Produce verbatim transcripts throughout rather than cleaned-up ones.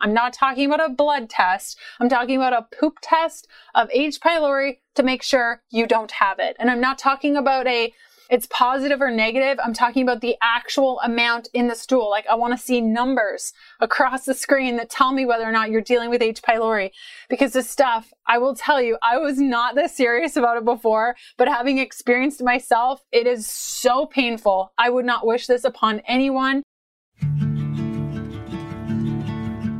I'm not talking about a blood test. I'm talking about a poop test of H. pylori to make sure you don't have it. And I'm not talking about a, it's positive or negative. I'm talking about the actual amount in the stool. Like, I want to see numbers across the screen that tell me whether or not you're dealing with H. pylori. Because this stuff, I will tell you, I was not this serious about it before, but having experienced it myself, it is so painful. I would not wish this upon anyone.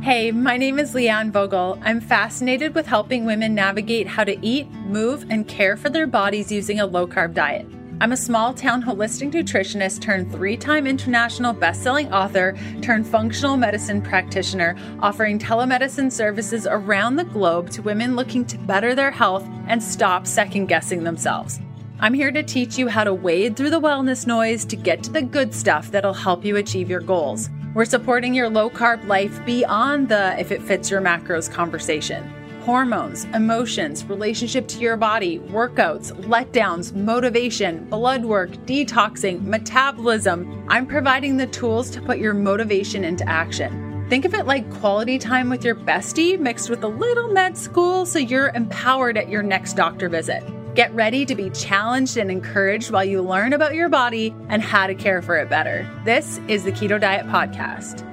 Hey, my name is Leanne Vogel. I'm fascinated with helping women navigate how to eat, move, and care for their bodies using a low-carb diet. I'm a small-town holistic nutritionist turned three-time international best-selling author turned functional medicine practitioner, offering telemedicine services around the globe to women looking to better their health and stop second-guessing themselves. I'm here to teach you how to wade through the wellness noise to get to the good stuff that'll help you achieve your goals. We're supporting your low-carb life beyond the if it fits your macros conversation. Hormones, emotions, relationship to your body, workouts, letdowns, motivation, blood work, detoxing, metabolism. I'm providing the tools to put your motivation into action. Think of it like quality time with your bestie mixed with a little med school so you're empowered at your next doctor visit. Get ready to be challenged and encouraged while you learn about your body and how to care for it better. This is the Keto Diet Podcast.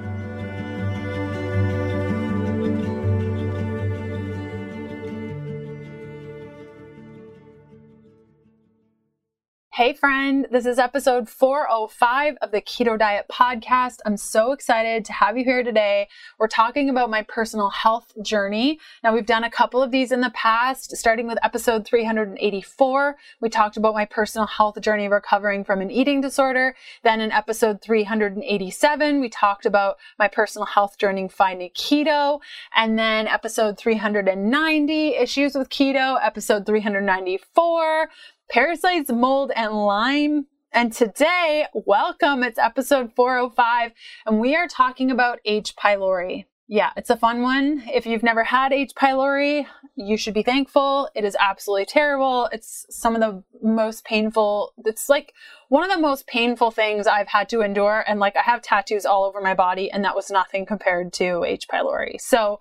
Hey friend, this is episode four oh five of the Keto Diet Podcast. I'm so excited to have you here today. We're talking about my personal health journey. Now, we've done a couple of these in the past, starting with episode three hundred eighty-four. We talked about my personal health journey of recovering from an eating disorder. Then in episode three hundred eighty-seven, we talked about my personal health journey finding keto. And then episode three hundred ninety, issues with keto, episode three hundred ninety-four, parasites, mold, and Lyme. And today, welcome, it's episode four oh five, and we are talking about H. pylori. Yeah, it's a fun one. If you've never had H. pylori, you should be thankful. It is absolutely terrible. It's some of the most painful, it's like one of the most painful things I've had to endure, and like I have tattoos all over my body, and that was nothing compared to H. pylori. So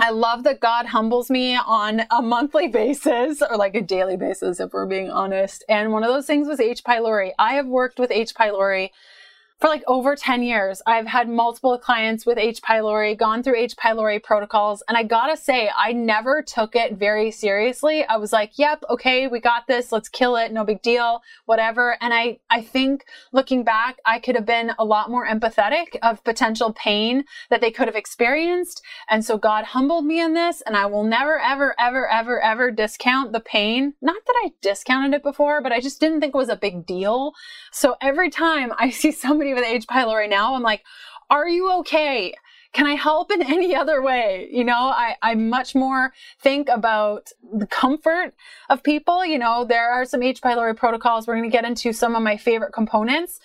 I love that God humbles me on a monthly basis, or like a daily basis if we're being honest. And one of those things was H. pylori. I have worked with H. pylori for like over ten years. I've had multiple clients with H. pylori, gone through H. pylori protocols, and I gotta say, I never took it very seriously. I was like, yep, okay, we got this, let's kill it, no big deal, whatever. And I, I think looking back, I could have been a lot more empathetic of potential pain that they could have experienced. And so God humbled me in this, and I will never, ever, ever, ever, ever discount the pain. Not that I discounted it before, but I just didn't think it was a big deal. So every time I see somebody with H. pylori now, I'm like, are you okay? Can I help in any other way? You know, I, I much more think about the comfort of people. You know, there are some H. pylori protocols. We're going to get into some of my favorite components.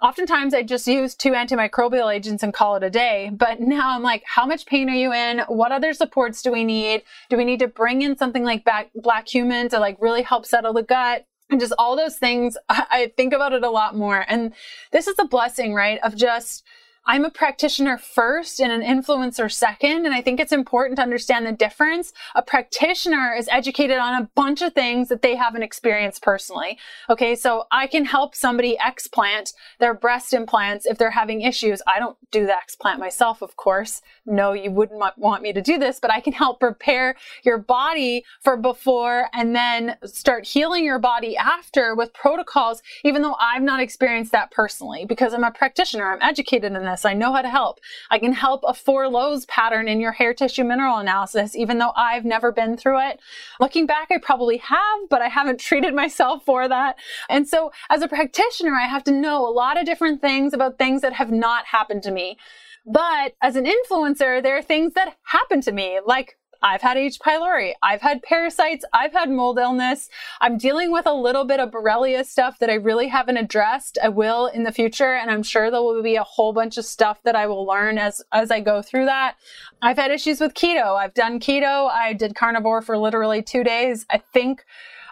Oftentimes I just use two antimicrobial agents and call it a day, but now I'm like, how much pain are you in? What other supports do we need? Do we need to bring in something like back, black cumin to like really help settle the gut? And just all those things, I think about it a lot more. And this is a blessing, right? Of just, I'm a practitioner first and an influencer second. And I think it's important to understand the difference. A practitioner is educated on a bunch of things that they haven't experienced personally. Okay, so I can help somebody explant their breast implants if they're having issues. I don't do the explant myself, of course. No, you wouldn't want me to do this, but I can help prepare your body for before and then start healing your body after with protocols, even though I've not experienced that personally because I'm a practitioner. I'm educated in this. I know how to help. I can help a four lows pattern in your hair tissue mineral analysis, even though I've never been through it. Looking back, I probably have, but I haven't treated myself for that. And so as a practitioner, I have to know a lot of different things about things that have not happened to me. But as an influencer, there are things that happen to me, like I've had H. pylori, I've had parasites, I've had mold illness. I'm dealing with a little bit of Borrelia stuff that I really haven't addressed. I will in the future, and I'm sure there will be a whole bunch of stuff that I will learn as, as I go through that. I've had issues with keto. I've done keto. I did carnivore for literally two days. I think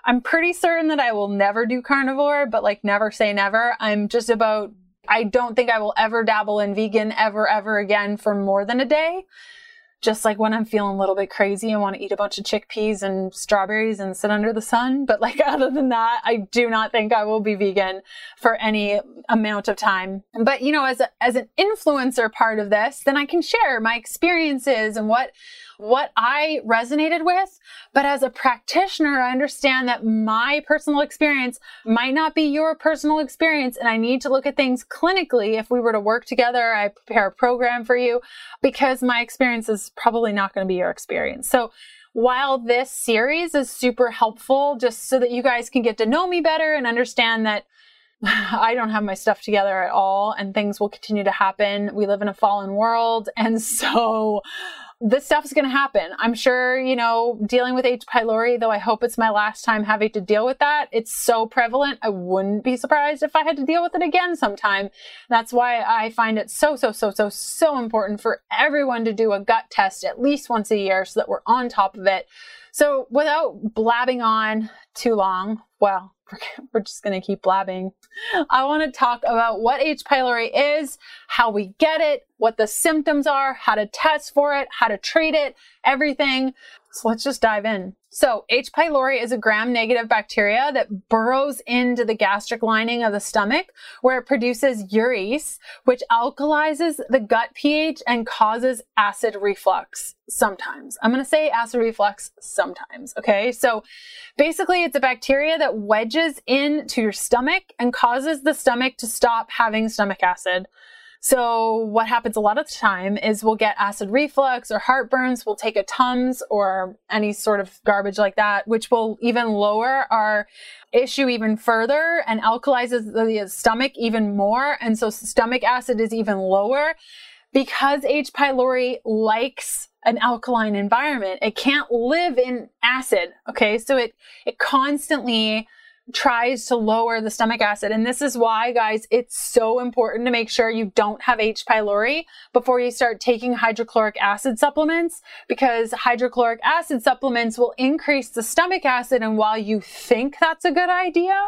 I'm pretty certain that I will never do carnivore, but like never say never. I'm just about I don't think I will ever dabble in vegan ever, ever again for more than a day. just like when I'm feeling a little bit crazy and want to eat a bunch of chickpeas and strawberries and sit under the sun. But like, other than that, I do not think I will be vegan for any amount of time. But, you know, as a, as an influencer part of this, then I can share my experiences and what, what I resonated with. But as a practitioner, I understand that my personal experience might not be your personal experience. And I need to look at things clinically. If we were to work together, I prepare a program for you, because my experience is probably not going to be your experience. So while this series is super helpful, just so that you guys can get to know me better and understand that I don't have my stuff together at all and things will continue to happen. We live in a fallen world. And so this stuff's going to happen. I'm sure, you know, dealing with H. pylori, though I hope it's my last time having to deal with that. It's so prevalent. I wouldn't be surprised if I had to deal with it again sometime. That's why I find it so, so, so, so, so important for everyone to do a gut test at least once a year so that we're on top of it. So without blabbing on too long, well, we're just going to keep blabbing. I want to talk about what H. pylori is, how we get it, what the symptoms are, how to test for it, how to treat it, everything. So let's just dive in. So H. pylori is a gram-negative bacteria that burrows into the gastric lining of the stomach, where it produces urease, which alkalizes the gut pH and causes acid reflux sometimes. I'm going to say acid reflux sometimes, okay? So basically, it's a bacteria that wedges into your stomach and causes the stomach to stop having stomach acid. So what happens a lot of the time is we'll get acid reflux or heartburns, we'll take a Tums or any sort of garbage like that, which will even lower our issue even further and alkalizes the stomach even more. And so stomach acid is even lower because H. pylori likes an alkaline environment. It can't live in acid, okay? So it, it constantly tries to lower the stomach acid. And this is why, guys, it's so important to make sure you don't have H. pylori before you start taking hydrochloric acid supplements, because hydrochloric acid supplements will increase the stomach acid. And while you think that's a good idea,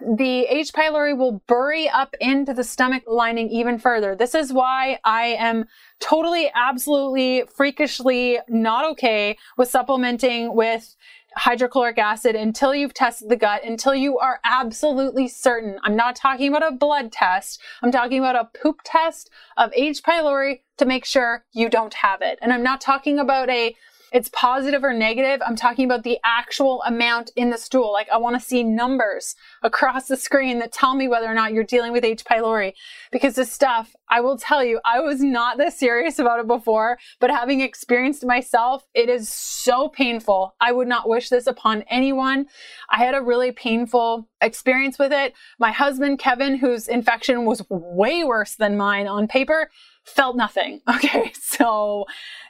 the H. pylori will bury up into the stomach lining even further. This is why I am totally, absolutely, freakishly not okay with supplementing with hydrochloric acid until you've tested the gut, until you are absolutely certain. I'm not talking about a blood test. I'm talking about a poop test of H. pylori to make sure you don't have it. And I'm not talking about a, it's positive or negative. I'm talking about the actual amount in the stool. Like, I want to see numbers across the screen that tell me whether or not you're dealing with H. pylori, because this stuff, I will tell you, I was not this serious about it before, but having experienced myself, it is so painful. I would not wish this upon anyone. I had a really painful experience with it. My husband, Kevin, whose infection was way worse than mine on paper, felt nothing. Okay, so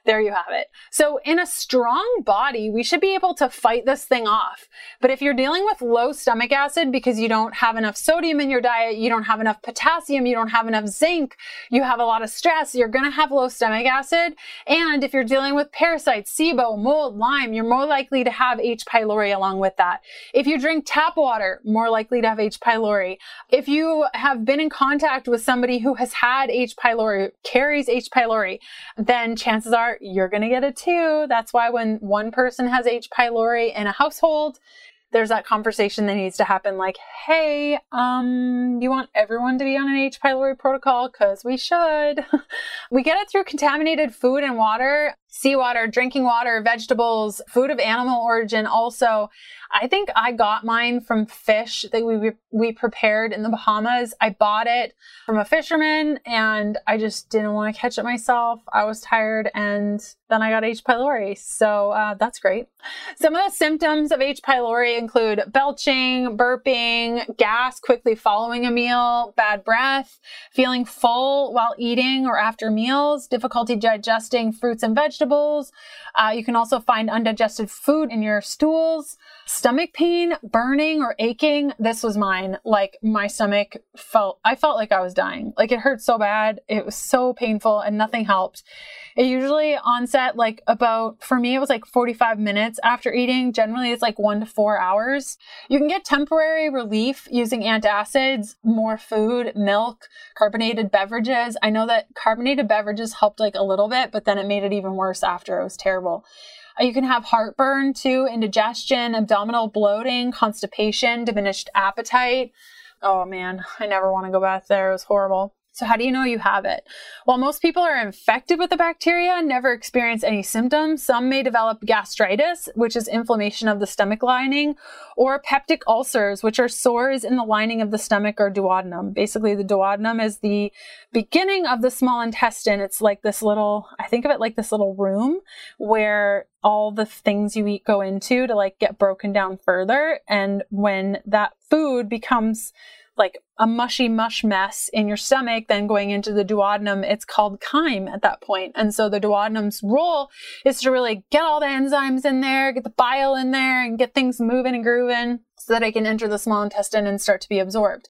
there you have it. So in a strong body, we should be able to fight this thing off. But if you're dealing with low stomach acid because you don't have enough sodium in your diet, you don't have enough potassium, you don't have enough zinc, you have a lot of stress, you're going to have low stomach acid. And if you're dealing with parasites, SIBO, mold, Lyme, you're more likely to have H. pylori along with that. If you drink tap water, more likely to have H. pylori. If you have been in contact with somebody who has had H. pylori, carries H. pylori, then chances are you're going to get it too. That's why when one person has H. pylori in a household, there's that conversation that needs to happen, like, hey, um, you want everyone to be on an H. pylori protocol? Because we should. We get it through contaminated food and water, seawater, drinking water, vegetables, food of animal origin also. I think I got mine from fish that we we prepared in the Bahamas. I bought it from a fisherman and I just didn't want to catch it myself. I was tired and then I got H. pylori. So uh, that's great. Some of the symptoms of H. pylori include belching, burping, gas quickly following a meal, bad breath, feeling full while eating or after meals, difficulty digesting fruits and vegetables. Uh, you can also find undigested food in your stools. Stomach pain, burning or aching. This was mine. Like, my stomach felt, I felt like I was dying. Like, it hurt so bad. It was so painful and nothing helped. It usually onset like about, for me, it was like forty-five minutes after eating. Generally, it's like one to four hours. You can get temporary relief using antacids, more food, milk, carbonated beverages. I know that carbonated beverages helped like a little bit, but then it made it even worse worse after. It was terrible. You can have heartburn too, indigestion, abdominal bloating, constipation, diminished appetite. Oh man, I never want to go back there. It was horrible. So how do you know you have it? While most people are infected with the bacteria and never experience any symptoms, some may develop gastritis, which is inflammation of the stomach lining, or peptic ulcers, which are sores in the lining of the stomach or duodenum. Basically, the duodenum is the beginning of the small intestine. It's like this little, I think of it like this little room where all the things you eat go into to like get broken down further. And when that food becomes like a mushy mush mess in your stomach, then going into the duodenum, it's called chyme at that point. And so the duodenum's role is to really get all the enzymes in there, get the bile in there, and get things moving and grooving so that it can enter the small intestine and start to be absorbed.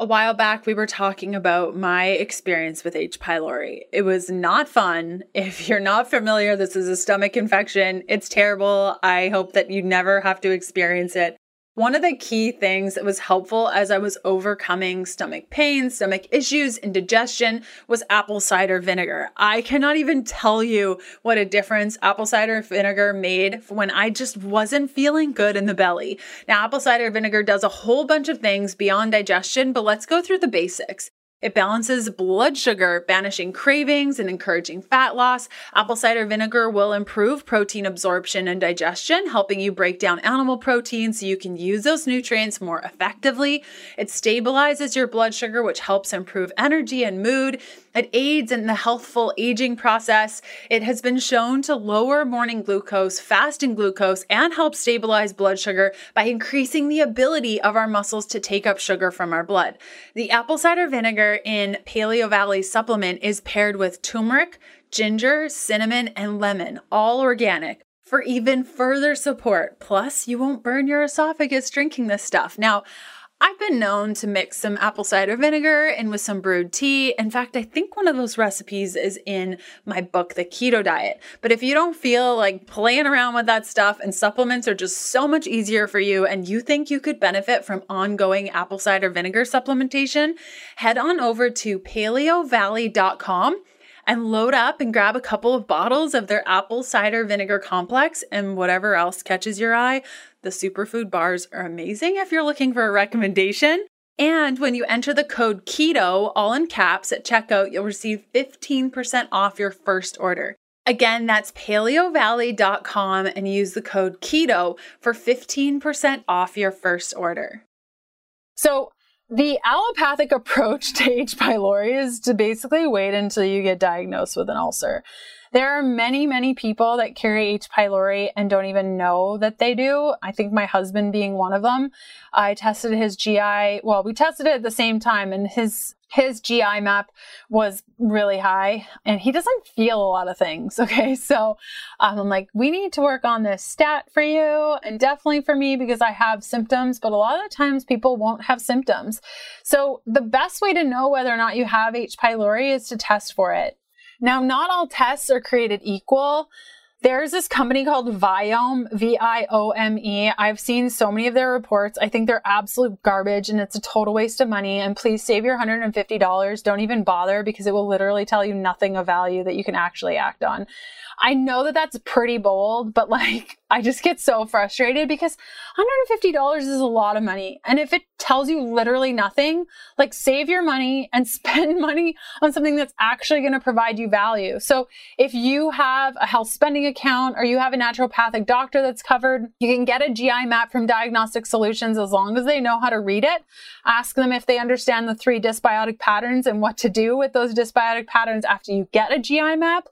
A while back, we were talking about my experience with H. pylori. It was not fun. If you're not familiar, this is a stomach infection. It's terrible. I hope that you never have to experience it. One of the key things that was helpful as I was overcoming stomach pain, stomach issues, indigestion was apple cider vinegar. I cannot even tell you what a difference apple cider vinegar made when I just wasn't feeling good in the belly. Now, apple cider vinegar does a whole bunch of things beyond digestion, but let's go through the basics. It balances blood sugar, banishing cravings and encouraging fat loss. Apple cider vinegar will improve protein absorption and digestion, helping you break down animal protein so you can use those nutrients more effectively. It stabilizes your blood sugar, which helps improve energy and mood. It aids in the healthful aging process. It has been shown to lower morning glucose, fasting glucose, and help stabilize blood sugar by increasing the ability of our muscles to take up sugar from our blood. The apple cider vinegar in Paleo Valley supplement is paired with turmeric, ginger, cinnamon, and lemon, all organic, for even further support. Plus, you won't burn your esophagus drinking this stuff. Now, I've been known to mix some apple cider vinegar in with some brewed tea. In fact, I think one of those recipes is in my book, The Keto Diet. But if you don't feel like playing around with that stuff and supplements are just so much easier for you and you think you could benefit from ongoing apple cider vinegar supplementation, head on over to paleo valley dot com and load up and grab a couple of bottles of their apple cider vinegar complex and whatever else catches your eye. The superfood bars are amazing if you're looking for a recommendation. And when you enter the code KETO, all in caps, at checkout, you'll receive fifteen percent off your first order. Again, that's paleo valley dot com and use the code KETO for fifteen percent off your first order. So the allopathic approach to H. pylori is to basically wait until you get diagnosed with an ulcer. There are many, many people that carry H. pylori and don't even know that they do. I think my husband being one of them. I tested his G I, well, we tested it at the same time, and his His G I map was really high, and he doesn't feel a lot of things, okay? So um, I'm like, we need to work on this stat for you and definitely for me because I have symptoms, but a lot of the times people won't have symptoms. So the best way to know whether or not you have H. pylori is to test for it. Now, not all tests are created equal. There's this company called Viome, V I O M E. I've seen so many of their reports. I think they're absolute garbage and it's a total waste of money. And please save your one hundred fifty dollars. Don't even bother because it will literally tell you nothing of value that you can actually act on. I know that that's pretty bold, but like I just get so frustrated because one hundred fifty dollars is a lot of money. And if it tells you literally nothing, like save your money and spend money on something that's actually going to provide you value. So if you have a health spending account or you have a naturopathic doctor that's covered, you can get a G I map from Diagnostic Solutions as long as they know how to read it. Ask them if they understand the three dysbiotic patterns and what to do with those dysbiotic patterns after you get a G I map.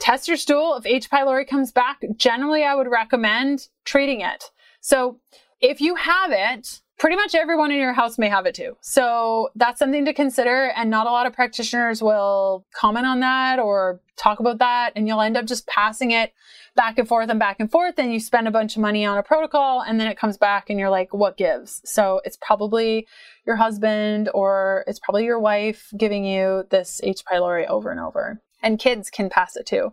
Test your stool. If H. pylori comes back, generally I would recommend treating it. So if you have it, pretty much everyone in your house may have it too. So that's something to consider, and not a lot of practitioners will comment on that or talk about that, and you'll end up just passing it back and forth and back and forth, and you spend a bunch of money on a protocol, and then it comes back and you're like, what gives? So it's probably your husband or it's probably your wife giving you this H. pylori over and over. And kids can pass it too.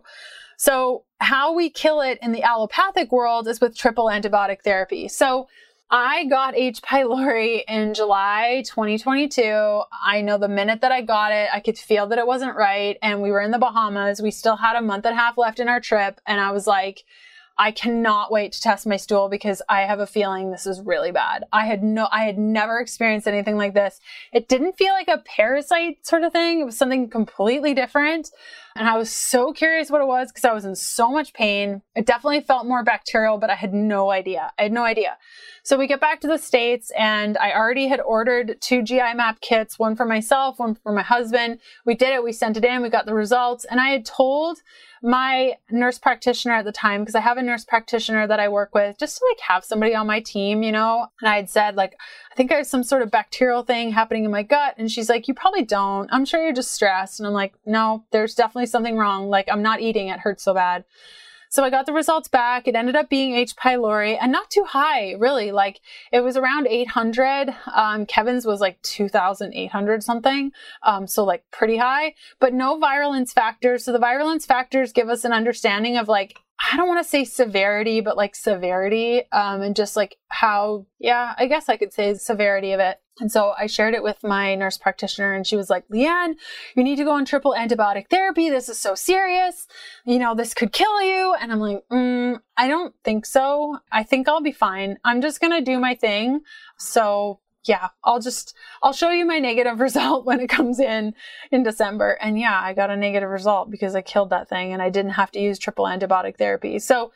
So how we kill it in the allopathic world is with triple antibiotic therapy. So I got H. pylori in July twenty twenty-two. I know the minute that I got it, I could feel that it wasn't right. And we were in the Bahamas. We still had a month and a half left in our trip. And I was like, I cannot wait to test my stool because I have a feeling this is really bad. I had no, I had never experienced anything like this. It didn't feel like a parasite sort of thing. It was something completely different. And I was so curious what it was because I was in so much pain. It definitely felt more bacterial, but I had no idea. I had no idea. So we get back to the States and I already had ordered two G I map kits, one for myself, one for my husband. We did it. We sent it in. We got the results. And I had told my nurse practitioner at the time, because I have a nurse practitioner that I work with just to like have somebody on my team, you know, and I had said like, I think I have some sort of bacterial thing happening in my gut. And she's like, you probably don't. I'm sure you're just stressed. And I'm like, no, there's definitely something wrong. Like I'm not eating. It hurts so bad. So I got the results back. It ended up being H. pylori and not too high, really. Like it was around eight hundred. Um, Kevin's was like two thousand eight hundred something. Um, so like pretty high, but no virulence factors. So the virulence factors give us an understanding of like, I don't want to say severity, but like severity, um, and just like how, yeah, I guess I could say severity of it. And so I shared it with my nurse practitioner and she was like, Leanne, you need to go on triple antibiotic therapy. This is so serious. You know, this could kill you. And I'm like, mm, I don't think so. I think I'll be fine. I'm just going to do my thing. So yeah, I'll just, I'll show you my negative result when it comes in in December. And yeah, I got a negative result because I killed that thing and I didn't have to use triple antibiotic therapy. So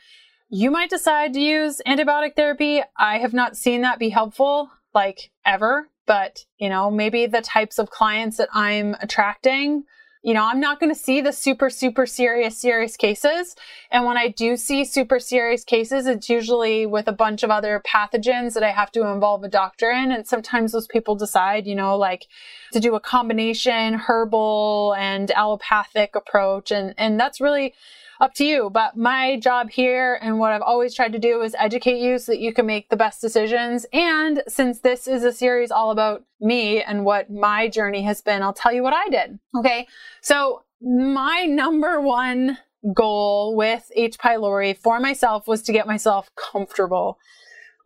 you might decide to use antibiotic therapy. I have not seen that be helpful like ever. But, you know, maybe the types of clients that I'm attracting, you know, I'm not going to see the super, super serious, serious cases. And when I do see super serious cases, it's usually with a bunch of other pathogens that I have to involve a doctor in. And sometimes those people decide, you know, like to do a combination herbal and allopathic approach. And, and that's really up to you. But my job here and what I've always tried to do is educate you so that you can make the best decisions. And since this is a series all about me and what my journey has been, I'll tell you what I did. Okay. So my number one goal with H. pylori for myself was to get myself comfortable.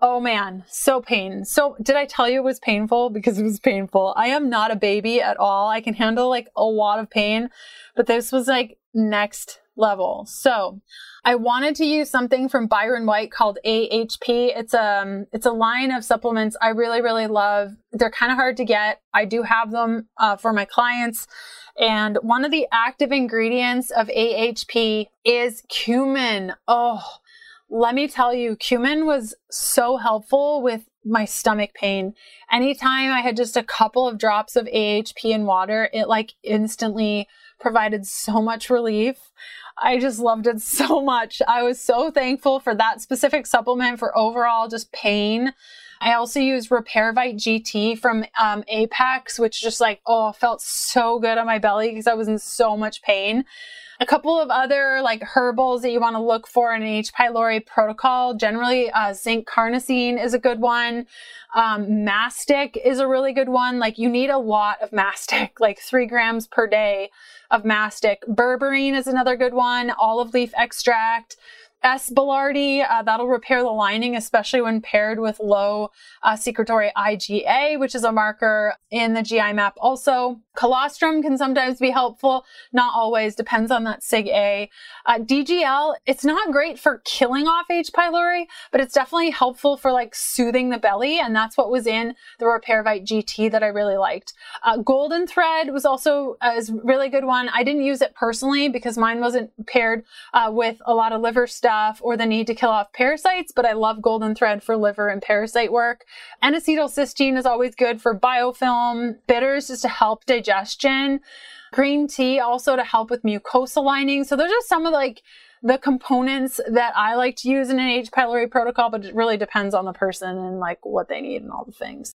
Oh man, so pain. So did I tell you it was painful? Because it was painful. I am not a baby at all. I can handle like a lot of pain, but this was like next level. So I wanted to use something from Byron White called A H P. It's a, it's a line of supplements I really, really love. They're kind of hard to get. I do have them uh, for my clients. And one of the active ingredients of A H P is cumin. Oh, let me tell you, cumin was so helpful with my stomach pain. Anytime I had just a couple of drops of A H P in water, it like instantly provided so much relief. I just loved it so much. I was so thankful for that specific supplement for overall just pain. I also use Repairvite G T from um, Apex, which just like, oh, felt so good on my belly because I was in so much pain. A couple of other like herbals that you want to look for in an H. pylori protocol. Generally, uh, zinc carnosine is a good one. Um, mastic is a really good one. Like you need a lot of mastic, like three grams per day of mastic. Berberine is another good one. Olive leaf extract. S. Bellardi, uh, that'll repair the lining, especially when paired with low uh, secretory I G A, which is a marker in the G I map. Also, colostrum can sometimes be helpful. Not always, depends on that sig A. Uh, D G L, it's not great for killing off H. pylori, but it's definitely helpful for like soothing the belly. And that's what was in the Repairvite G T that I really liked. Uh, Golden Thread was also uh, is a really good one. I didn't use it personally because mine wasn't paired uh, with a lot of liver stuff or the need to kill off parasites, but I love Golden Thread for liver and parasite work. N-acetylcysteine is always good for biofilm, bitters just to help digestion, green tea also to help with mucosal lining. So those are some of like the components that I like to use in an H. pylori protocol, but it really depends on the person and like what they need and all the things.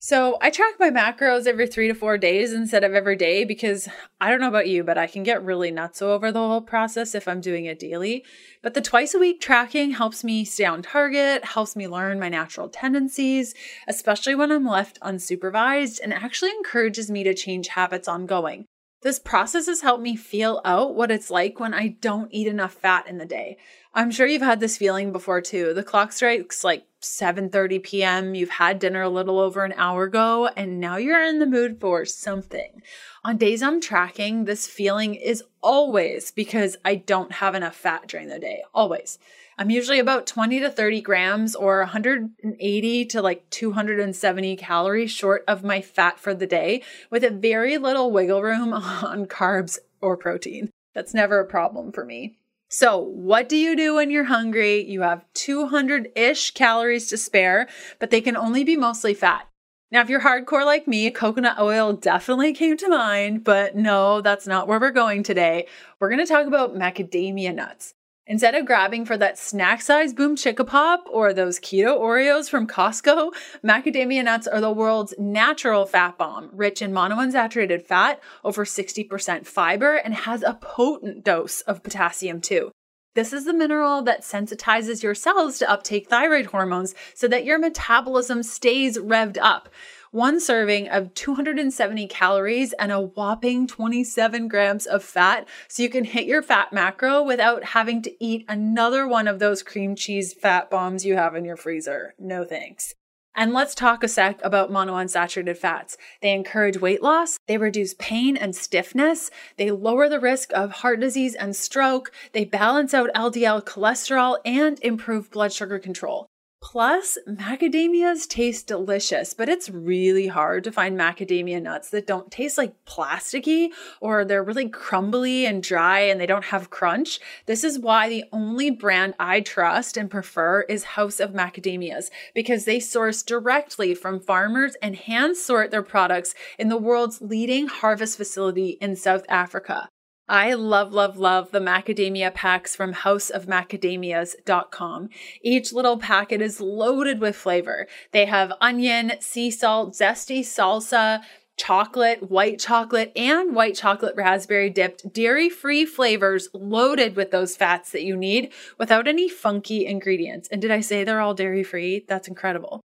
So I track my macros every three to four days instead of every day because I don't know about you, but I can get really nuts over the whole process if I'm doing it daily. But the twice a week tracking helps me stay on target, helps me learn my natural tendencies, especially when I'm left unsupervised, and actually encourages me to change habits ongoing. This process has helped me feel out what it's like when I don't eat enough fat in the day. I'm sure you've had this feeling before too. The clock strikes like seven thirty p m You've had dinner a little over an hour ago, and now you're in the mood for something. On days I'm tracking, this feeling is always because I don't have enough fat during the day, always. I'm usually about twenty to thirty grams or one hundred eighty to like two hundred seventy calories short of my fat for the day, with a very little wiggle room on carbs or protein. That's never a problem for me. So what do you do when you're hungry? You have two hundred-ish calories to spare, but they can only be mostly fat. Now, if you're hardcore like me, coconut oil definitely came to mind, but no, that's not where we're going today. We're going to talk about macadamia nuts. Instead of grabbing for that snack-sized Boom Chicka Pop or those keto Oreos from Costco, macadamia nuts are the world's natural fat bomb, rich in monounsaturated fat, over sixty percent fiber, and has a potent dose of potassium too. This is the mineral that sensitizes your cells to uptake thyroid hormones so that your metabolism stays revved up. One serving of two hundred seventy calories and a whopping twenty-seven grams of fat, so you can hit your fat macro without having to eat another one of those cream cheese fat bombs you have in your freezer. No thanks. And let's talk a sec about monounsaturated fats. They encourage weight loss, they reduce pain and stiffness, they lower the risk of heart disease and stroke, they balance out L D L cholesterol, and improve blood sugar control. Plus, macadamias taste delicious, but it's really hard to find macadamia nuts that don't taste like plasticky, or they're really crumbly and dry and they don't have crunch. This is why the only brand I trust and prefer is House of Macadamias, because they source directly from farmers and hand sort their products in the world's leading harvest facility in South Africa. I love, love, love the macadamia packs from house of macadamias dot com. Each little packet is loaded with flavor. They have onion, sea salt, zesty salsa, chocolate, white chocolate, and white chocolate raspberry dipped dairy-free flavors loaded with those fats that you need without any funky ingredients. And did I say they're all dairy-free? That's incredible.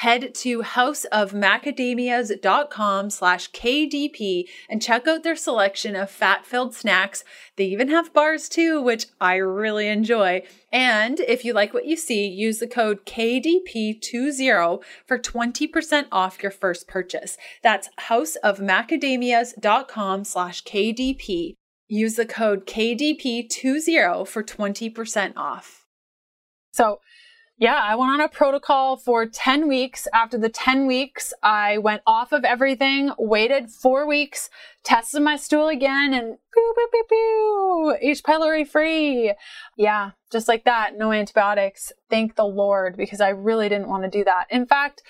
Head to house of macadamias dot com slash K D P and check out their selection of fat-filled snacks. They even have bars too, which I really enjoy. And if you like what you see, use the code K D P twenty for twenty percent off your first purchase. That's house of macadamias dot com slash K D P. Use the code K D P twenty for twenty percent off. So, yeah, I went on a protocol for ten weeks. After the ten weeks, I went off of everything, waited four weeks, tested my stool again, and pew, pew, pew, pew, H. pylori free. Yeah, just like that, no antibiotics. Thank the Lord, because I really didn't want to do that. In fact,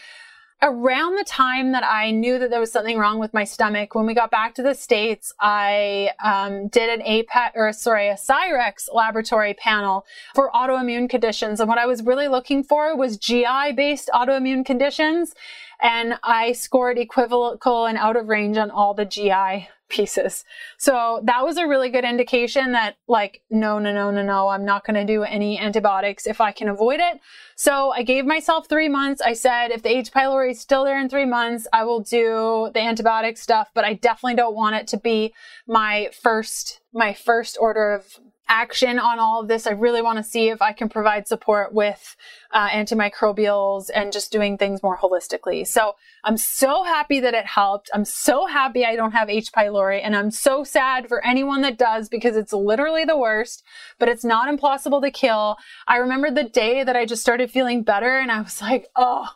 around the time that I knew that there was something wrong with my stomach, when we got back to the States, I um, did an Apex, or sorry, a Cyrex laboratory panel for autoimmune conditions. And what I was really looking for was G I-based autoimmune conditions. And I scored equivocal and out of range on all the G I pieces. So that was a really good indication that, like, no, no, no, no, no, I'm not going to do any antibiotics if I can avoid it. So I gave myself three months. I said, if the H. pylori is still there in three months, I will do the antibiotic stuff, but I definitely don't want it to be my first, my first order of action on all of this. I really want to see if I can provide support with uh, antimicrobials and just doing things more holistically. So I'm so happy that it helped. I'm so happy I don't have H. pylori, and I'm so sad for anyone that does, because it's literally the worst, but it's not impossible to kill. I remember the day that I just started feeling better and I was like, oh,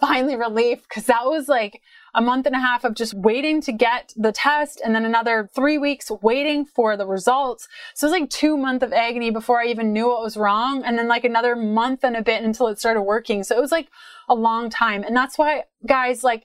finally relief, because that was like a month and a half of just waiting to get the test, and then another three weeks waiting for the results. So it was like two months of agony before I even knew what was wrong, and then like another month and a bit until it started working. So it was like a long time. And that's why, guys, like,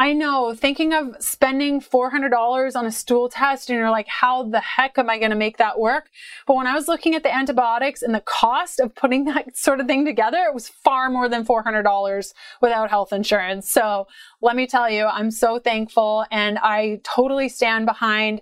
I know thinking of spending four hundred dollars on a stool test and you're like, how the heck am I going to make that work? But when I was looking at the antibiotics and the cost of putting that sort of thing together, it was far more than four hundred dollars without health insurance. So let me tell you, I'm so thankful, and I totally stand behind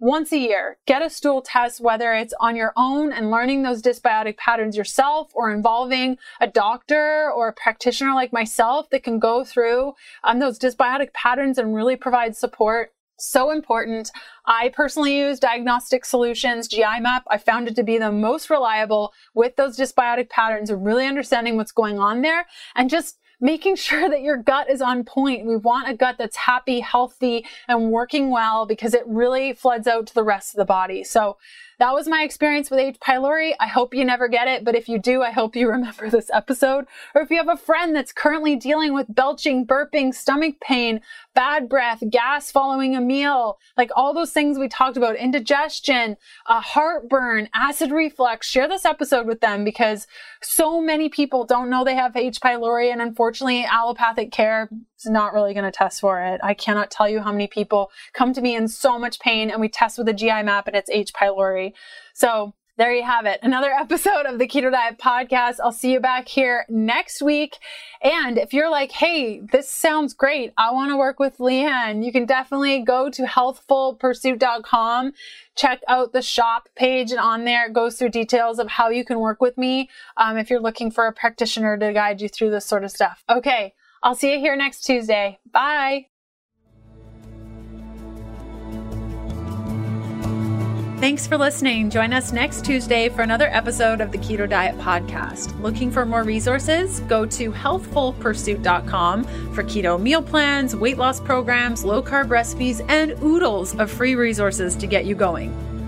once a year, get a stool test, whether it's on your own and learning those dysbiotic patterns yourself, or involving a doctor or a practitioner like myself that can go through um, those dysbiotic patterns and really provide support. So important. I personally use Diagnostic Solutions, G I Map. I found it to be the most reliable with those dysbiotic patterns and really understanding what's going on there and just making sure that your gut is on point. We want a gut that's happy, healthy, and working well because it really floods out to the rest of the body. So that was my experience with H. pylori. I hope you never get it, but if you do, I hope you remember this episode. Or if you have a friend that's currently dealing with belching, burping, stomach pain, bad breath, gas following a meal, like all those things we talked about, indigestion, uh, heartburn, acid reflux, share this episode with them because so many people don't know they have H. pylori, and unfortunately, allopathic care is not really going to test for it. I cannot tell you how many people come to me in so much pain and we test with a G I map and it's H. pylori. So there you have it. Another episode of the Keto Diet Podcast. I'll see you back here next week. And if you're like, hey, this sounds great, I want to work with Leanne, you can definitely go to healthful pursuit dot com, check out the shop page, and on there it goes through details of how you can work with me um, if you're looking for a practitioner to guide you through this sort of stuff. Okay, I'll see you here next Tuesday. Bye. Thanks for listening. Join us next Tuesday for another episode of the Keto Diet Podcast. Looking for more resources? Go to healthful pursuit dot com for keto meal plans, weight loss programs, low-carb recipes, and oodles of free resources to get you going.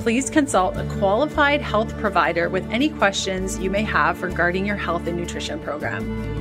Please consult a qualified health provider with any questions you may have regarding your health and nutrition program.